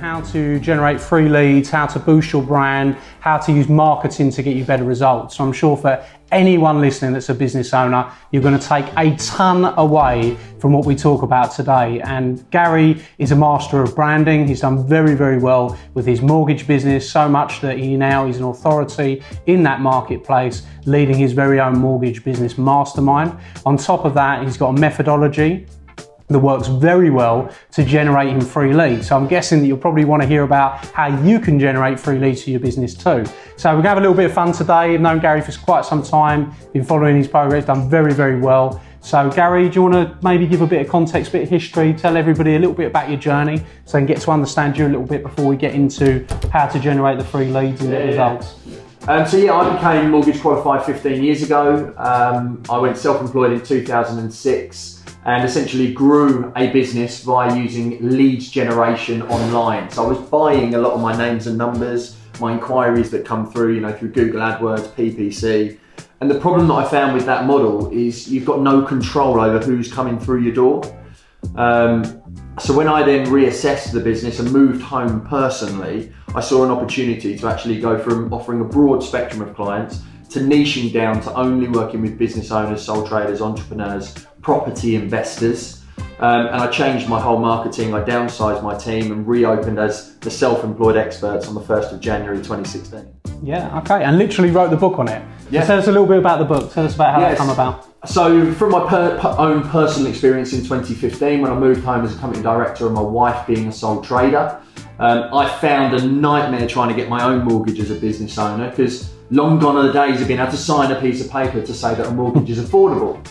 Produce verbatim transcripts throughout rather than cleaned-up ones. How to generate free leads, how to boost your brand, how to use marketing to get you better results. So I'm sure for anyone listening that's a business owner, you're going to take a ton away from what we talk about today. And Gary is a master of branding. He's done very, very well with his mortgage business, so much that he now is an authority in that marketplace, leading his very own mortgage business mastermind. On top of that, he's got a methodology that works very well to generate him free leads. So I'm guessing that you'll probably want to hear about how you can generate free leads for your business too. So we're going to have a little bit of fun today. I've known Gary for quite some time, been following his progress, done very, very well. So Gary, do you want to maybe give a bit of context, a bit of history, tell everybody a little bit about your journey so they can get to understand you a little bit before we get into how to generate the free leads and yeah, the results? Yeah. Um, so yeah, I became mortgage qualified fifteen years ago. Um, I went self-employed in two thousand six. And essentially grew a business via using lead generation online. So I was buying a lot of my names and numbers, my inquiries that come through, you know, through Google AdWords, P P C. And the problem that I found with that model is you've got no control over who's coming through your door. Um, so when I then reassessed the business and moved home personally, I saw an opportunity to actually go from offering a broad spectrum of clients to niching down to only working with business owners, sole traders, entrepreneurs, property investors. Um, and I changed my whole marketing. I downsized my team and reopened as the Self-Employed Experts on the first of January twenty sixteen. Yeah, okay, and literally wrote the book on it. Yeah. So tell us a little bit about the book. Tell us about how yes. that came about. So from my per- own personal experience in twenty fifteen, when I moved home as a company director and my wife being a sole trader, um, I found a nightmare trying to get my own mortgage as a business owner, because long gone are the days of being able to sign a piece of paper to say that a mortgage is affordable.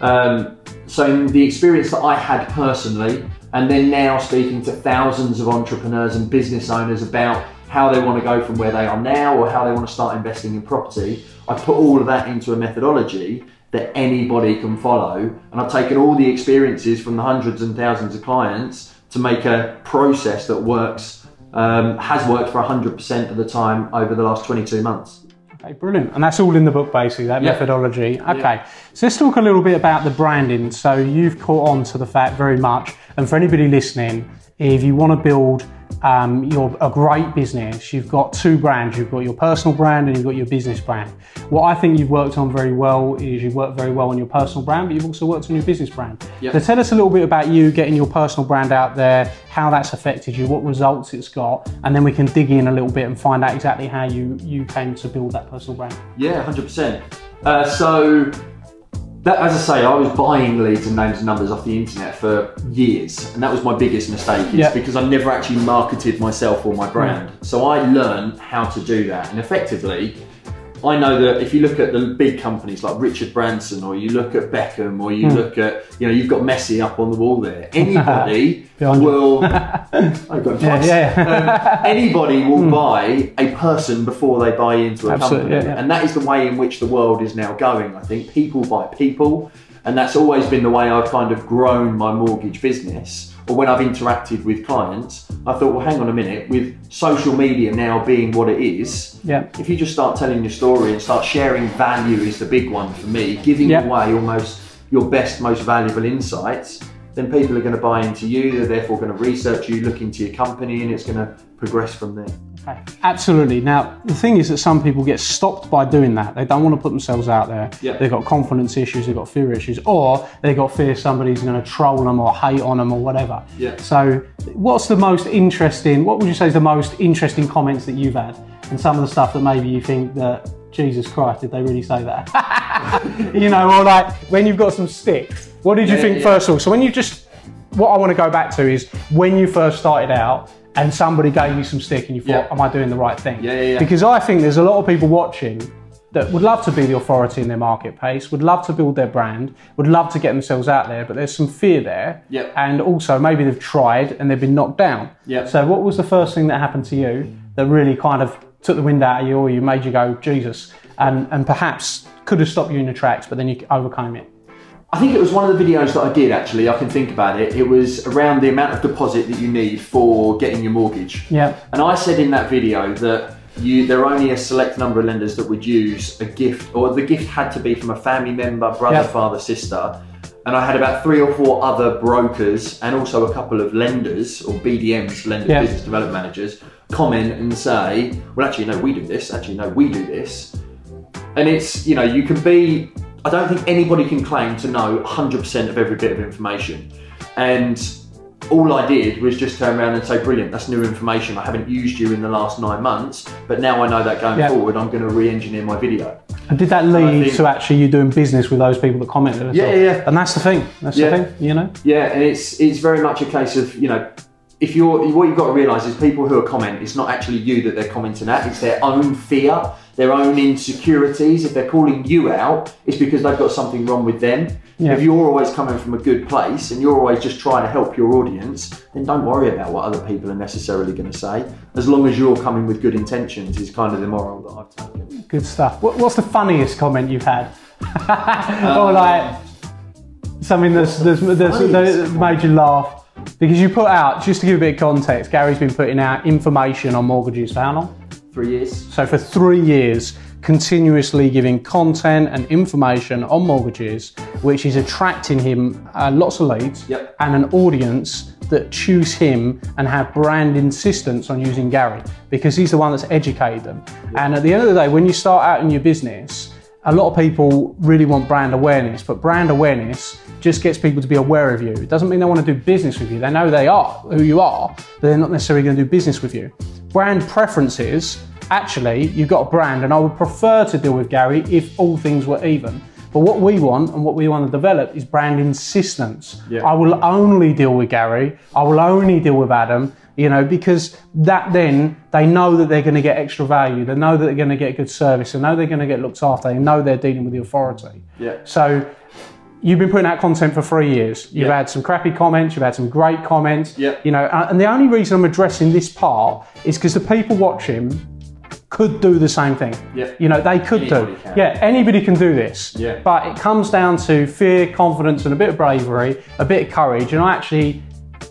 Um, so the experience that I had personally, and then now speaking to thousands of entrepreneurs and business owners about how they want to go from where they are now or how they want to start investing in property, I put all of that into a methodology that anybody can follow. And I've taken all the experiences from the hundreds and thousands of clients to make a process that works, um, has worked for one hundred percent of the time over the last twenty-two months. Okay, brilliant. And that's all in the book, basically, that yeah. methodology. Okay, yeah. So let's talk a little bit about the branding. So you've caught on to the fact very much. And for anybody listening, if you want to build um, your, a great business, you've got two brands. You've got your personal brand and you've got your business brand. What I think you've worked on very well is you've worked very well on your personal brand, but you've also worked on your business brand. Yep. So tell us a little bit about you getting your personal brand out there, how that's affected you, what results it's got, and then we can dig in a little bit and find out exactly how you, you came to build that personal brand. Yeah, one hundred percent. Uh, so... That, as I say, I was buying leads and names and numbers off the internet for years, and that was my biggest mistake, is yeah. because I never actually marketed myself or my brand. Mm. So I learned how to do that, and effectively, I know that if you look at the big companies like Richard Branson, or you look at Beckham, or you mm. look at, you know, you've got Messi up on the wall there. Anybody will, I've got yeah, yeah. um, anybody will mm. buy a person before they buy into a Absolutely, company. Yeah, yeah. And that is the way in which the world is now going, I think. People buy people. And that's always been the way I've kind of grown my mortgage business. Or when I've interacted with clients, I thought, well, hang on a minute, with social media now being what it is, yeah. if you just start telling your story and start sharing value is the big one for me, giving yeah. away almost your best, most valuable insights, then people are going to buy into you, they're therefore going to research you, look into your company, and it's going to progress from there. Okay. Absolutely. Now, the thing is that some people get stopped by doing that. They don't want to put themselves out there. Yeah. They've got confidence issues, they've got fear issues, or they've got fear somebody's going to troll them or hate on them or whatever. Yeah. So what's the most interesting, what would you say is the most interesting comments that you've had, and some of the stuff that maybe you think that Jesus Christ, did they really say that? You know, or like when you've got some sticks, what did you yeah, think yeah. first of all? So when you just, what I want to go back to is when you first started out and somebody gave you some stick and you thought, yeah. am I doing the right thing? Yeah, yeah, yeah. Because I think there's a lot of people watching that would love to be the authority in their marketplace, would love to build their brand, would love to get themselves out there, but there's some fear there. Yep. And also maybe they've tried and they've been knocked down. Yep. So what was the first thing that happened to you that really kind of took the wind out of you, or you made you go, Jesus, and, and perhaps could have stopped you in your tracks, but then you overcame it? I think it was one of the videos that I did, actually. I can think about it. It was around the amount of deposit that you need for getting your mortgage. Yeah. And I said in that video that you, there are only a select number of lenders that would use a gift, or the gift had to be from a family member, brother, yep. father, sister. And I had about three or four other brokers and also a couple of lenders, or B D Ms, lenders, yep. business development managers, comment and say, well, actually, no, we do this. Actually, no, we do this. And it's, you know, you can be, I don't think anybody can claim to know one hundred percent of every bit of information. And all I did was just turn around and say, brilliant, that's new information. I haven't used you in the last nine months, but now I know that going yep. forward, I'm going to re-engineer my video. And did that lead think, to actually you doing business with those people that commented? Yeah, yeah, yeah. And that's the thing, that's yeah. the thing, you know? Yeah, and it's it's very much a case of, you know, if you're, what you've got to realise is people who are commenting, it's not actually you that they're commenting at, it's their own fear, their own insecurities. If they're calling you out, it's because they've got something wrong with them. Yeah. If you're always coming from a good place and you're always just trying to help your audience, then don't worry about what other people are necessarily going to say. As long as you're coming with good intentions is kind of the moral that I've taken. Good stuff. What, what's the funniest comment you've had? um, or like something that's, that's, that's, that's made you laugh? Because you put out, just to give a bit of context, Gary's been putting out information on mortgages for how long? Three years. So for three years, continuously giving content and information on mortgages, which is attracting him uh, lots of leads yep. and an audience that choose him and have brand insistence on using Gary because he's the one that's educated them. Yep. And at the end of the day, when you start out in your business, a lot of people really want brand awareness, but brand awareness just gets people to be aware of you. It doesn't mean they want to do business with you. They know they are who you are, but they're not necessarily going to do business with you. Brand preferences, actually, you've got a brand, and I would prefer to deal with Gary if all things were even. But what we want and what we want to develop is brand insistence. Yeah. I will only deal with Gary. I will only deal with Adam. You know, because that then, they know that they're going to get extra value. They know that they're going to get good service. They know they're going to get looked after. They know they're dealing with the authority. Yeah. So you've been putting out content for three years. You've yeah. had some crappy comments. You've had some great comments. Yeah. You know, and the only reason I'm addressing this part is because the people watching could do the same thing. Yeah. You know, they could anybody do. Can. Yeah, anybody can do this. Yeah. But it comes down to fear, confidence, and a bit of bravery, a bit of courage, and I actually...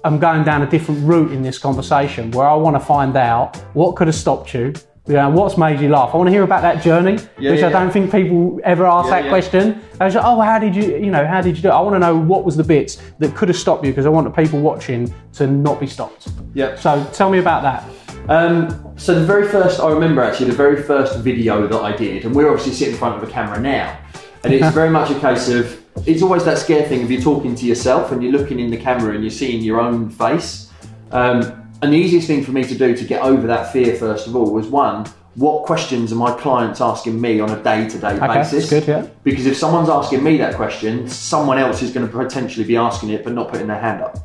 I'm going down a different route in this conversation where I want to find out what could have stopped you, you know, what's made you laugh. I want to hear about that journey, yeah, which yeah, I don't yeah. think people ever ask yeah, that yeah. question. I was like, oh, how did you, you know, how did you do it? I want to know what was the bits that could have stopped you because I want the people watching to not be stopped. Yeah. So tell me about that. Um, so the very first, I remember actually the very first video that I did, and we're obviously sitting in front of a camera now, and it's very much a case of, it's always that scare thing of you're talking to yourself and you're looking in the camera and you're seeing your own face. Um, and the easiest thing for me to do to get over that fear, first of all, was one, what questions are my clients asking me on a day-to-day okay, basis? That's good, yeah. Because if someone's asking me that question, someone else is going to potentially be asking it but not putting their hand up.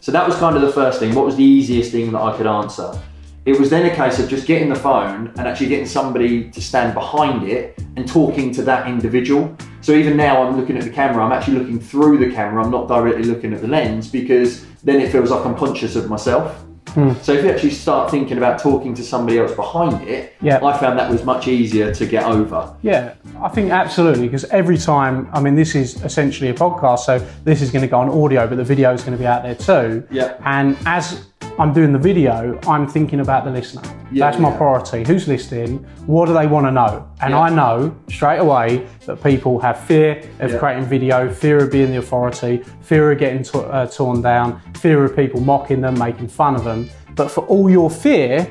So that was kind of the first thing. What was the easiest thing that I could answer? It was then a case of just getting the phone and actually getting somebody to stand behind it and talking to that individual. So even now I'm looking at the camera, I'm actually looking through the camera, I'm not directly looking at the lens because then it feels like I'm conscious of myself. Mm. So if you actually start thinking about talking to somebody else behind it, yeah. I found that was much easier to get over. Yeah, I think absolutely, because every time, I mean, this is essentially a podcast, so this is going to go on audio, but the video is going to be out there too. Yeah. And as I'm doing the video, I'm thinking about the listener. Yeah, That's my yeah. priority. Who's listening? What do they want to know? And yeah. I know straight away that people have fear of yeah. creating video, fear of being the authority, fear of getting t- uh, torn down, fear of people mocking them, making fun of them. But for all your fear,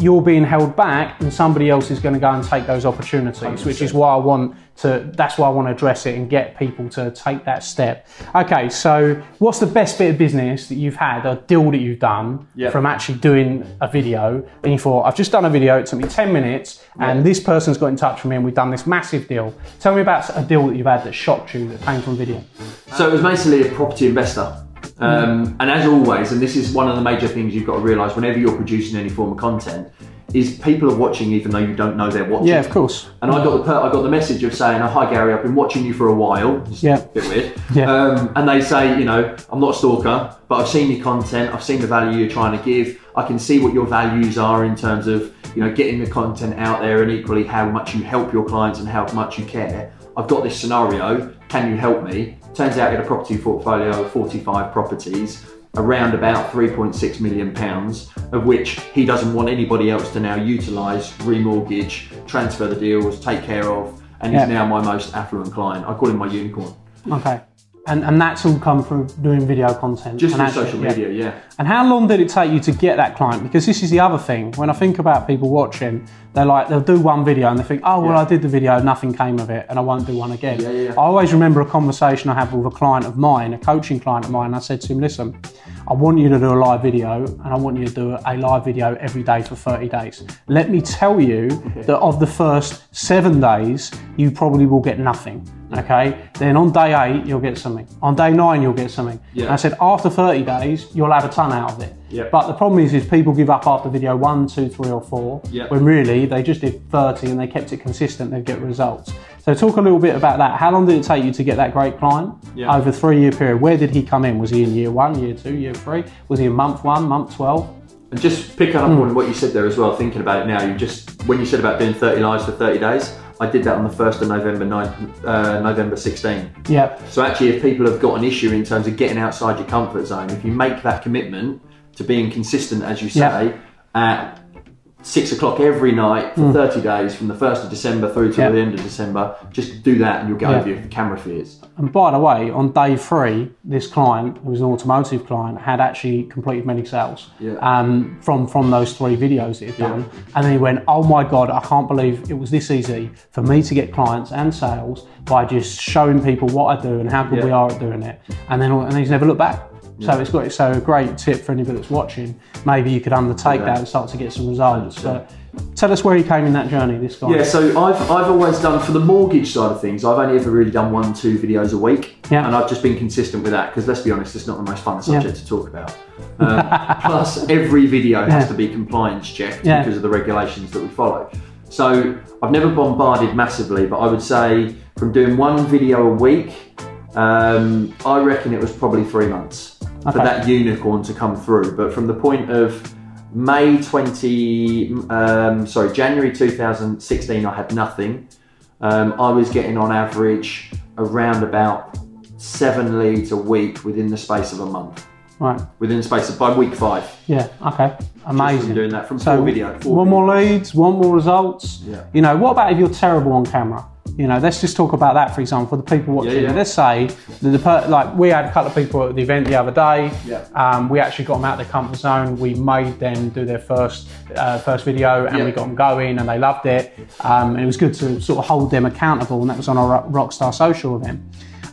you're being held back and somebody else is going to go and take those opportunities, one hundred percent. Which is why I want to, that's why I want to address it and get people to take that step. Okay, so what's the best bit of business that you've had, a deal that you've done yep. from actually doing a video? And you thought, I've just done a video, it took me ten minutes and yep. this person's got in touch with me and we've done this massive deal. Tell me about a deal that you've had that shocked you, that came from video. So it was basically a property investor. Um, and as always, and this is one of the major things you've got to realise whenever you're producing any form of content, is people are watching even though you don't know they're watching. Yeah, of course. And I got the per I got the message of saying, oh, hi Gary, I've been watching you for a while. It's yeah. a bit weird. Yeah. Um, and they say, you know, I'm not a stalker, but I've seen your content, I've seen the value you're trying to give, I can see what your values are in terms of, you know, getting the content out there and equally how much you help your clients and how much you care. I've got this scenario, can you help me? Turns out you had a property portfolio of forty-five properties, around about three point six million pounds, of which he doesn't want anybody else to now utilise, remortgage, transfer the deals, take care of, and yep. he's now my most affluent client. I call him my unicorn. Okay, and, and that's all come from doing video content? Just on social media, yeah. yeah. And how long did it take you to get that client? Because this is the other thing, when I think about people watching, they're like, they'll do one video and they think, oh, well, yeah. I did the video, nothing came of it, and I won't do one again. Yeah, yeah. I always remember a conversation I had with a client of mine, a coaching client of mine, and I said to him, listen, I want you to do a live video, and I want you to do a live video every day for thirty days. Let me tell you okay. that of the first seven days, you probably will get nothing, okay? Then on day eight, you'll get something. On day nine, you'll get something. Yeah. And I said, after thirty days, you'll have a ton out of it. Yep. But the problem is, is people give up after video one, two, three, or four, yep. when really they just did thirty and they kept it consistent, they'd get results. So talk a little bit about that. How long did it take you to get that great client yep. over a three-year period? Where did he come in? Was he in year one, year two, year three? Was he in month one, month twelve? And just picking up mm. on what you said there as well, thinking about it now, you just, when you said about doing thirty lives for thirty days, I did that on the first of November, nine, uh, November sixteen. Yep. So actually, if people have got an issue in terms of getting outside your comfort zone, if you make that commitment to being consistent, as you say, yep. at six o'clock every night for mm. thirty days from the first of December through to yep. the end of December, just do that and you'll get yep. over your camera fears. And by the way, on day three, this client, who was an automotive client, had actually completed many sales yeah. um, from, from those three videos that he'd yeah. done. And then he went, oh my God, I can't believe it was this easy for me to get clients and sales by just showing people what I do and how good yeah. we are at doing it. And then and he's never looked back. So it's got so a great tip for anybody that's watching. Maybe you could undertake yeah. that and start to get some results. But tell us where you came in that journey, this guy. Yeah, so I've, I've always done, for the mortgage side of things, I've only ever really done one, two videos a week. Yeah. And I've just been consistent with that, because let's be honest, it's not the most fun subject yeah. to talk about. Um, plus, every video has yeah. to be compliance checked yeah. because of the regulations that we follow. So I've never bombarded massively, but I would say from doing one video a week, um, I reckon it was probably three months. Okay. For that unicorn to come through. But from the point of May twenty, um, sorry, January two thousand sixteen, I had nothing. Um, I was getting on average around about seven leads a week within the space of a month. Right. Within the space of, by week five. Yeah, okay, amazing. Just from doing that from so four video. Four one videos. More leads, one more results. Yeah. You know, what about if you're terrible on camera? You know, let's just talk about that, for example, for the people watching. Yeah, yeah. Let's say, that the per like we had a couple of people at the event the other day. Yeah. Um, we actually got them out of their comfort zone. We made them do their first uh, first video and yeah. we got them going and they loved it. Um, and it was good to sort of hold them accountable, and that was on our Rockstar Social event.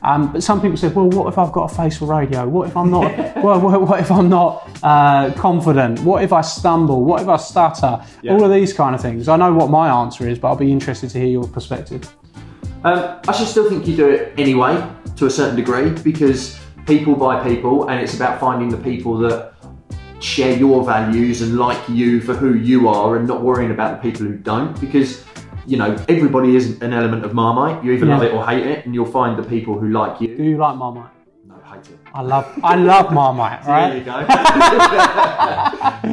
Um, but some people said, well, what if I've got a face for radio? What if I'm not, well, what, what if I'm not uh, confident? What if I stumble? What if I stutter? Yeah. All of these kind of things. I know what my answer is, but I'll be interested to hear your perspective. Um, I should still think you do it anyway, to a certain degree, because people buy people, and it's about finding the people that share your values and like you for who you are, and not worrying about the people who don't, because, you know, everybody isn't an element of Marmite. You either yeah. love it or hate it, and you'll find the people who like you. Do you like Marmite? No, I hate it. I love, I love Marmite, right? There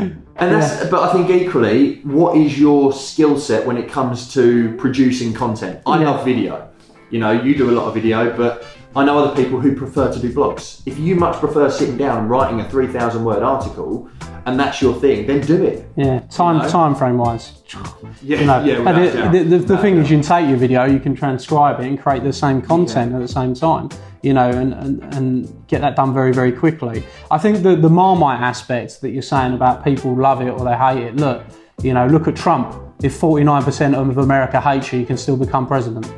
you go. And that's, yeah. But I think equally, what is your skill set when it comes to producing content? I yeah. love video. You know, you do a lot of video, but I know other people who prefer to do blogs. If you much prefer sitting down and writing a three thousand word article, and that's your thing, then do it. Yeah, time, you know? Time frame wise. Yeah, you know, yeah. Well, the yeah. the, the, the no, thing no. is, you can take your video, you can transcribe it and create the same content yeah. at the same time, you know, and, and, and get that done very, very quickly. I think the, the Marmite aspect that you're saying about people love it or they hate it, look, You know, look at Trump. If forty-nine percent of America hates you, you can still become president.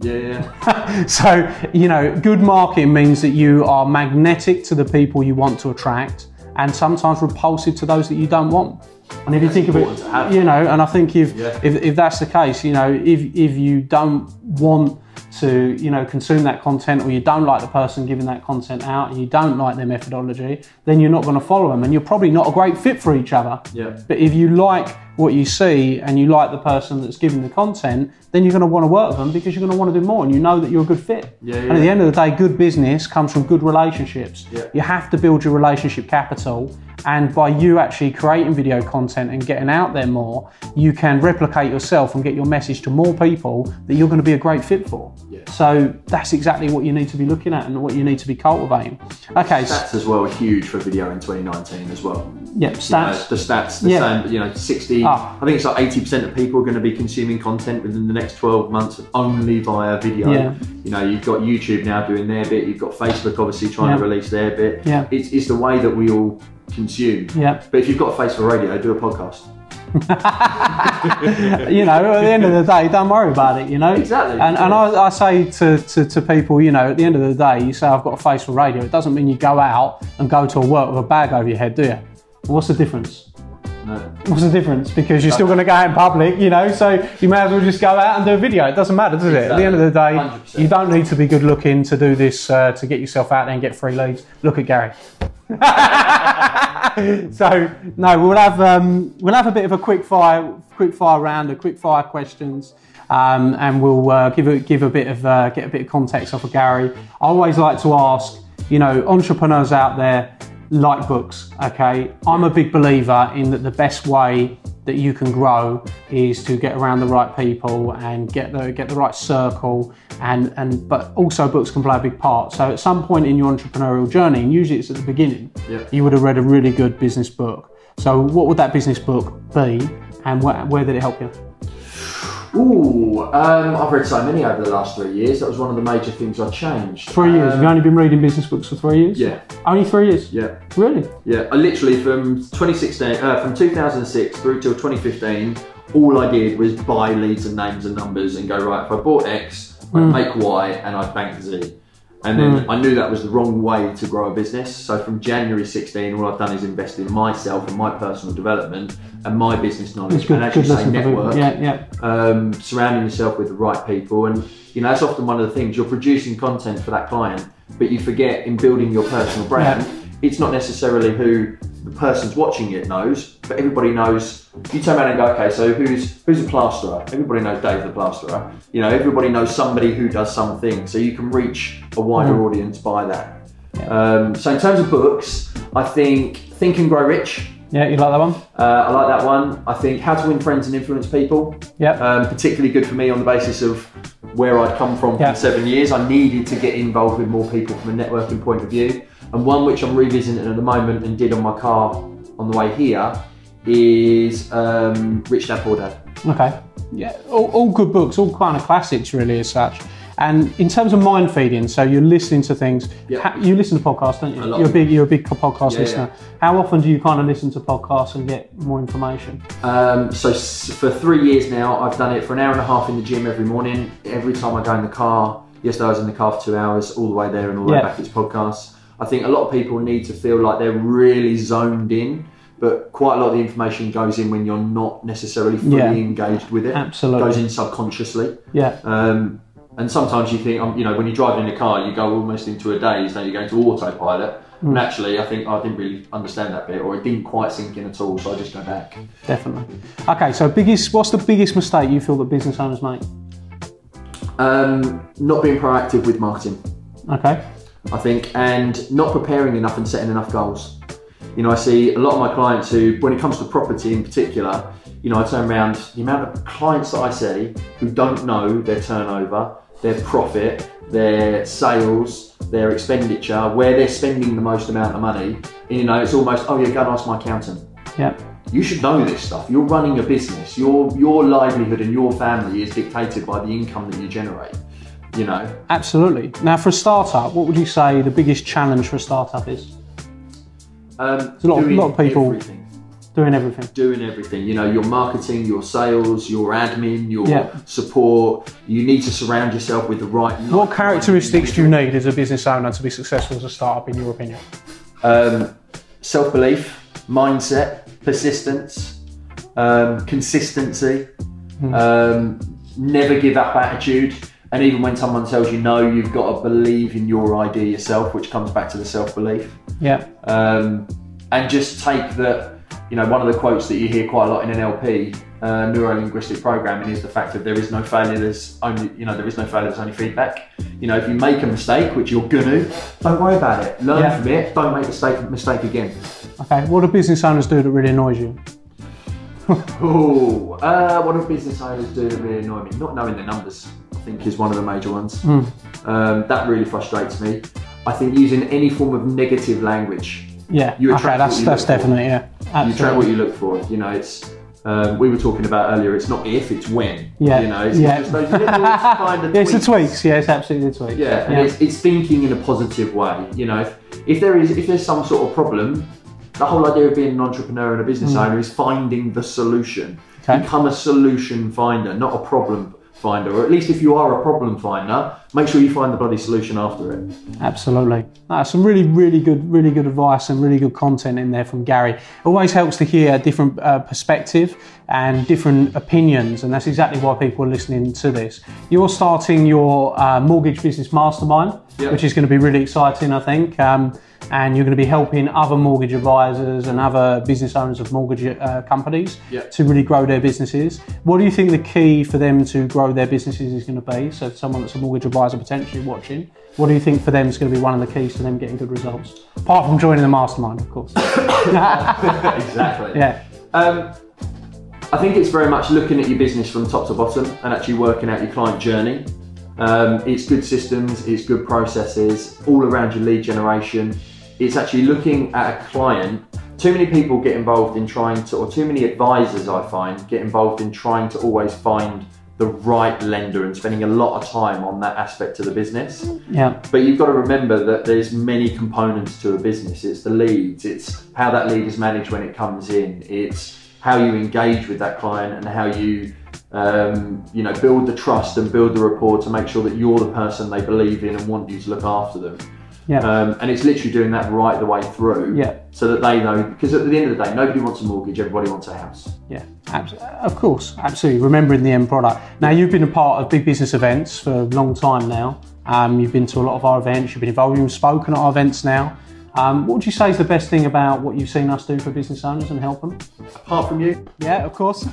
Yeah, yeah. So, you know, good marketing means that you are magnetic to the people you want to attract and sometimes repulsive to those that you don't want. And if you think of it, you know, and I think if, yeah. if if that's the case, you know, if if you don't want to, you know, consume that content, or you don't like the person giving that content out, and you don't like their methodology, then you're not going to follow them, and you're probably not a great fit for each other. Yeah. But if you like what you see and you like the person that's giving the content, then you're going to want to work with them because you're going to want to do more, and you know that you're a good fit. Yeah, yeah. And at the end of the day, good business comes from good relationships. Yeah. You have to build your relationship capital, and by you actually creating video content and getting out there more, you can replicate yourself and get your message to more people that you're going to be a great fit for. Yeah. So that's exactly what you need to be looking at and what you need to be cultivating. Okay. Stats as well are huge for video in twenty nineteen as well. Yeah, stats. You know, the stats, the yeah. same, you know, sixty. Ah. I think it's like eighty percent of people are going to be consuming content within the next twelve months only via video. Yeah. You know, you've got YouTube now doing their bit, you've got Facebook obviously trying yeah. to release their bit. Yeah. It's, it's the way that we all consume. Yeah. But if you've got a face for radio, do a podcast. You know, at the end of the day, don't worry about it, you know. Exactly. And, and I, I say to, to, to people, you know, at the end of the day, you say, I've got a face for radio. It doesn't mean you go out and go to work with a bag over your head, do you? What's the difference? No. What's the difference? Because you're still going to go out in public, you know, so you may as well just go out and do a video. It doesn't matter, does it? Exactly. At the end of the day, one hundred percent. You don't need to be good looking to do this, uh, to get yourself out there and get free leads. Look at Gary. So, no, we'll have, um, we'll have a bit of a quick fire, quick fire round, a quick fire questions. Um, and we'll uh, give, a, give a bit of, uh, get a bit of context off of Gary. I always like to ask, you know, entrepreneurs out there, like books, okay? I'm a big believer in that the best way that you can grow is to get around the right people and get the get the right circle, and and but also books can play a big part. So at some point in your entrepreneurial journey, and usually it's at the beginning, yep. you would have read a really good business book. So what would that business book be, and where, where did it help you? Ooh, um, I've read so many over the last three years. That was one of the major things I changed. Three years? Um, You've only been reading business books for three years? Yeah. Only three years? Yeah. Really? Yeah. I literally from twenty sixteen, uh, from two thousand six through till twenty fifteen, all I did was buy leads and names and numbers and go, right, if I bought X, I'd mm. make Y and I'd bank Z. And then mm. I knew that was the wrong way to grow a business. So from January sixteen, all I've done is invest in myself and my personal development and my business knowledge, good, and actually say network, yeah, yeah. Um, surrounding yourself with the right people. And you know, that's often one of the things, you're producing content for that client, but you forget in building your personal brand, yeah. it's not necessarily who the person's watching it knows, but everybody knows. You turn around and go, okay, so who's who's a plasterer? Everybody knows Dave the plasterer. You know, everybody knows somebody who does something, so you can reach a wider mm. audience by that. Yeah. Um, so in terms of books, I think Think and Grow Rich. Yeah, you like that one? Uh, I like that one. I think How to Win Friends and Influence People. Yeah. Um, particularly good for me on the basis of where I'd come from yep. for seven years. I needed to get involved with more people from a networking point of view. And one which I'm revisiting at the moment and did on my car on the way here is um, Rich Dad Poor Dad. Okay. Yeah, all, all good books, all kind of classics really as such. And in terms of mind feeding, so you're listening to things, yep. you listen to podcasts, don't you? A lot you're, a big, you're a big podcast yeah, listener. Yeah. How often do you kind of listen to podcasts and get more information? Um, so for three years now, I've done it for an hour and a half in the gym every morning. Every time I go in the car, yesterday I was in the car for two hours, all the way there and all the yep. way back, it's podcasts. I think a lot of people need to feel like they're really zoned in, but quite a lot of the information goes in when you're not necessarily fully yeah. engaged with it. Absolutely. It goes in subconsciously. Yeah. Um, And sometimes you think, um, you know, when you're driving in a car, you go almost into a daze, now you're going to autopilot. Mm. And actually, I think oh, I didn't really understand that bit, or it didn't quite sink in at all, so I just go back. Definitely. Okay, so biggest, what's the biggest mistake you feel that business owners make? Um, not being proactive with marketing. Okay. I think, and not preparing enough and setting enough goals. You know, I see a lot of my clients who, when it comes to property in particular, you know, I turn around, the amount of clients that I see who don't know their turnover, their profit, their sales, their expenditure, where they're spending the most amount of money. And you know, it's almost, oh yeah, go and ask my accountant. Yeah. You should know this stuff. You're running a business. Your your livelihood and your family is dictated by the income that you generate, you know. Absolutely. Now for a startup, what would you say the biggest challenge for a startup is? Um, a lot, doing lot of people. Everything. Doing everything. Doing everything. You know, your marketing, your sales, your admin, your yeah. support. You need to surround yourself with the right... What characteristics do you need as a business owner to be successful as a startup, in your opinion? Um, self-belief, mindset, persistence, um, consistency, mm. um, never give up attitude. And even when someone tells you no, you've got to believe in your idea yourself, which comes back to the self-belief. Yeah. Um, and just take the, you know, one of the quotes that you hear quite a lot in N L P, uh, neuro-linguistic programming, is the fact that there is no failure, there's only, you know, there is no failure, there's only feedback. You know, if you make a mistake, which you're going to, don't worry about it. Learn yeah. from it, don't make a mistake, mistake again. Okay, what do business owners do that really annoys you? oh, uh, what do business owners do that really annoy me? Not knowing the numbers, I think, is one of the major ones. Mm. Um, that really frustrates me. I think using any form of negative language. Yeah, you attract okay, that's, you that's definitely, for. yeah. Absolutely. You attract what you look for. You know, it's, um, we were talking about earlier, it's not if, it's when. Yeah. You know, it's yeah. just those little kind of tweaks. It's the tweaks, yeah, it's absolutely the tweaks. Yeah, yeah. and it's, it's thinking in a positive way. You know, if, if there is, if there's some sort of problem, the whole idea of being an entrepreneur and a business mm. owner is finding the solution. Okay. Become a solution finder, not a problem finder. Or at least if you are a problem finder, make sure you find the bloody solution after it. Absolutely. That's some really, really good, really good advice and really good content in there from Gary. It always helps to hear a different uh, perspective and different opinions, and that's exactly why people are listening to this. You're starting your uh, mortgage business mastermind, yep. which is going to be really exciting, I think. Um, and you're going to be helping other mortgage advisors and other business owners of mortgage uh, companies yep. to really grow their businesses. What do you think the key for them to grow their businesses is going to be? So someone that's a mortgage advisor potentially watching, what do you think for them is going to be one of the keys to them getting good results? Apart from joining the mastermind, of course. Exactly. Yeah. Um, I think it's very much looking at your business from top to bottom and actually working out your client journey. Um, it's good systems, it's good processes, all around your lead generation. It's actually looking at a client. Too many people get involved in trying to, or too many advisors I find, get involved in trying to always find the right lender and spending a lot of time on that aspect of the business. Yeah. But you've got to remember that there's many components to a business. It's the leads, it's how that lead is managed when it comes in, it's how you engage with that client and how you Um, you know, build the trust and build the rapport to make sure that you're the person they believe in and want you to look after them. Yeah. Um, and it's literally doing that right the way through. Yeah. So that they know, because at the end of the day, nobody wants a mortgage, everybody wants a house. Yeah, absolutely. Of course, absolutely. Remembering the end product. Now, you've been a part of Big Business Events for a long time now. Um, you've been to a lot of our events. You've been involved. You've spoken at our events now. Um, what would you say is the best thing about what you've seen us do for business owners and help them? Apart from you? Yeah, of course.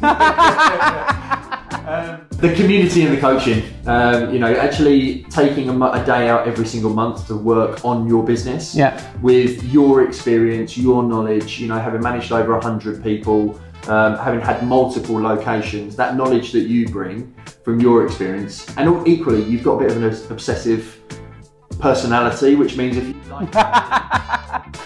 Um, the community and the coaching, um, you know, actually taking a, a day out every single month to work on your business yeah. with your experience, your knowledge, you know, having managed over one hundred people, um, having had multiple locations, that knowledge that you bring from your experience. And all, equally, you've got a bit of an obsessive personality, which means if you like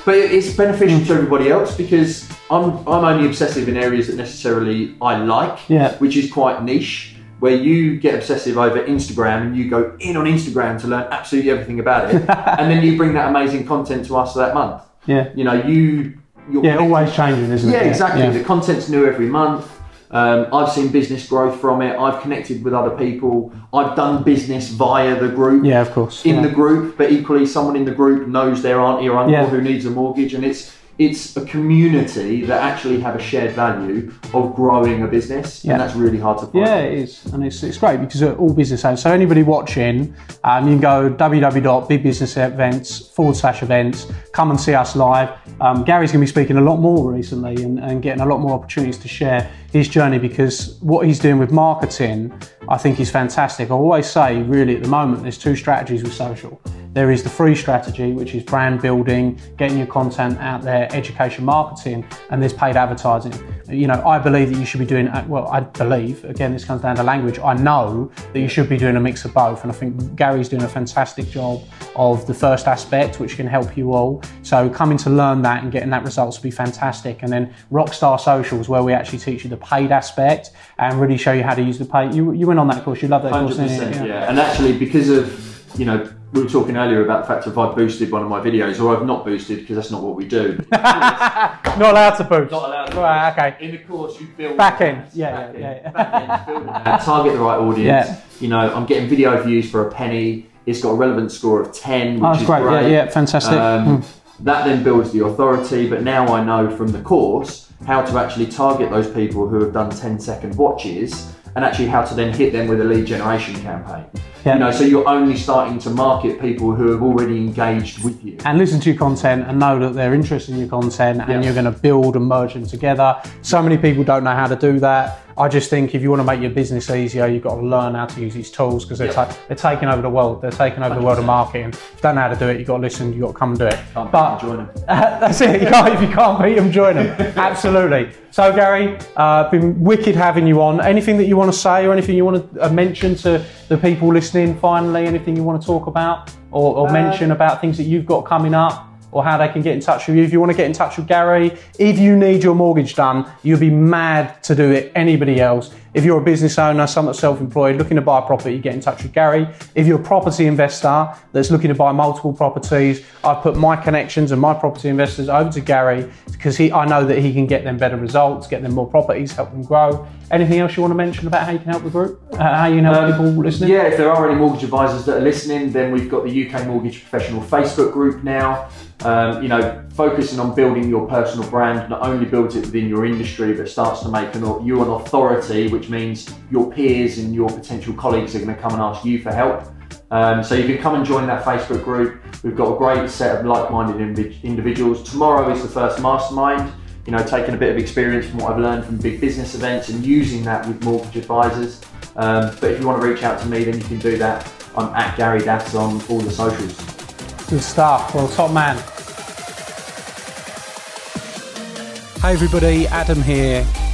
but it's beneficial to everybody else, because I'm, I'm only obsessive in areas that necessarily I like, yeah. which is quite niche, where you get obsessive over Instagram and you go in on Instagram to learn absolutely everything about it, and then you bring that amazing content to us for that month. Yeah. You know, you... You're yeah, always changing, isn't yeah, it? Yeah, exactly. Yeah. The content's new every month. Um, I've seen business growth from it. I've connected with other people. I've done business via the group. Yeah, of course. In yeah. the group, but equally, someone in the group knows their auntie or uncle yeah. who needs a mortgage, and it's it's a community that actually have a shared value of growing a business, yeah. and that's really hard to find. Yeah, it is, and it's it's great because all business owners. So anybody watching, um, you can go w w w dot big business events forward slash events. Come and see us live. Um, Gary's going to be speaking a lot more recently and, and getting a lot more opportunities to share his journey, because what he's doing with marketing, I think, is fantastic. I always say, really, at the moment, there's two strategies with social. There is the free strategy, which is brand building, getting your content out there, education, marketing, and there's paid advertising. You know, I believe that you should be doing, well, I believe, again, this comes down to language, I know that you should be doing a mix of both, and I think Gary's doing a fantastic job of the first aspect, which can help you all. So coming to learn that and getting that results will be fantastic. And then Rockstar Social is where we actually teach you the paid aspect and really show you how to use the paid. You, you went on that course, you love that course. one hundred percent, yeah. yeah. And actually, because of, you know, we were talking earlier about the fact if I boosted one of my videos, or I've not boosted, because that's not what we do. Not allowed to boost. Not allowed to right, boost. Okay. In the course, you build back in. Yeah, back yeah, in. yeah. Back in, build target the right audience. Yeah. You know, I'm getting video views for a penny. It's got a relevance score of ten, which oh, that's is great. great. Yeah, yeah, fantastic. Um, mm. That then builds the authority, but now I know from the course how to actually target those people who have done ten second watches, and actually how to then hit them with a lead generation campaign. Yep. You know, so you're only starting to market people who have already engaged with you. And listen to your content and know that they're interested in your content, and yep. you're gonna build and merge them together. So many people don't know how to do that. I just think if you wanna make your business easier, you've gotta learn how to use these tools, because they're, yep. ta they're taking over the world. They're taking over one hundred percent. The world of marketing. If you don't know how to do it, you've gotta listen, you've gotta come and do it. Can't but, beat them, join them. Uh, that's it, you can't, if you can't beat them, join them. Absolutely. So Gary, uh, been wicked having you on. Anything that you wanna say or anything you wanna uh, mention to the people listening finally, anything you wanna talk about or, or uh, mention about things that you've got coming up, or how they can get in touch with you. If you want to get in touch with Gary, if you need your mortgage done, you'll be mad to do it, anybody else. If you're a business owner, someone that's self-employed, looking to buy a property, get in touch with Gary. If you're a property investor that's looking to buy multiple properties, I've put my connections and my property investors over to Gary, because he, I know that he can get them better results, get them more properties, help them grow. Anything else you want to mention about how you can help the group? Uh, how you can help um, people listening? Yeah, if there are any mortgage advisors that are listening, then we've got the U K Mortgage Professional Facebook group now. Um, you know, focusing on building your personal brand not only builds it within your industry, but starts to make an, you an authority, which means your peers and your potential colleagues are going to come and ask you for help. Um, so you can come and join that Facebook group. We've got a great set of like-minded indiv individuals. Tomorrow is the first mastermind. You know, taking a bit of experience from what I've learned from big business events and using that with mortgage advisors. Um, but if you want to reach out to me, then you can do that. I'm at Gary Dasson on all the socials. Good stuff. Well, top man. Hey everybody, Adam here,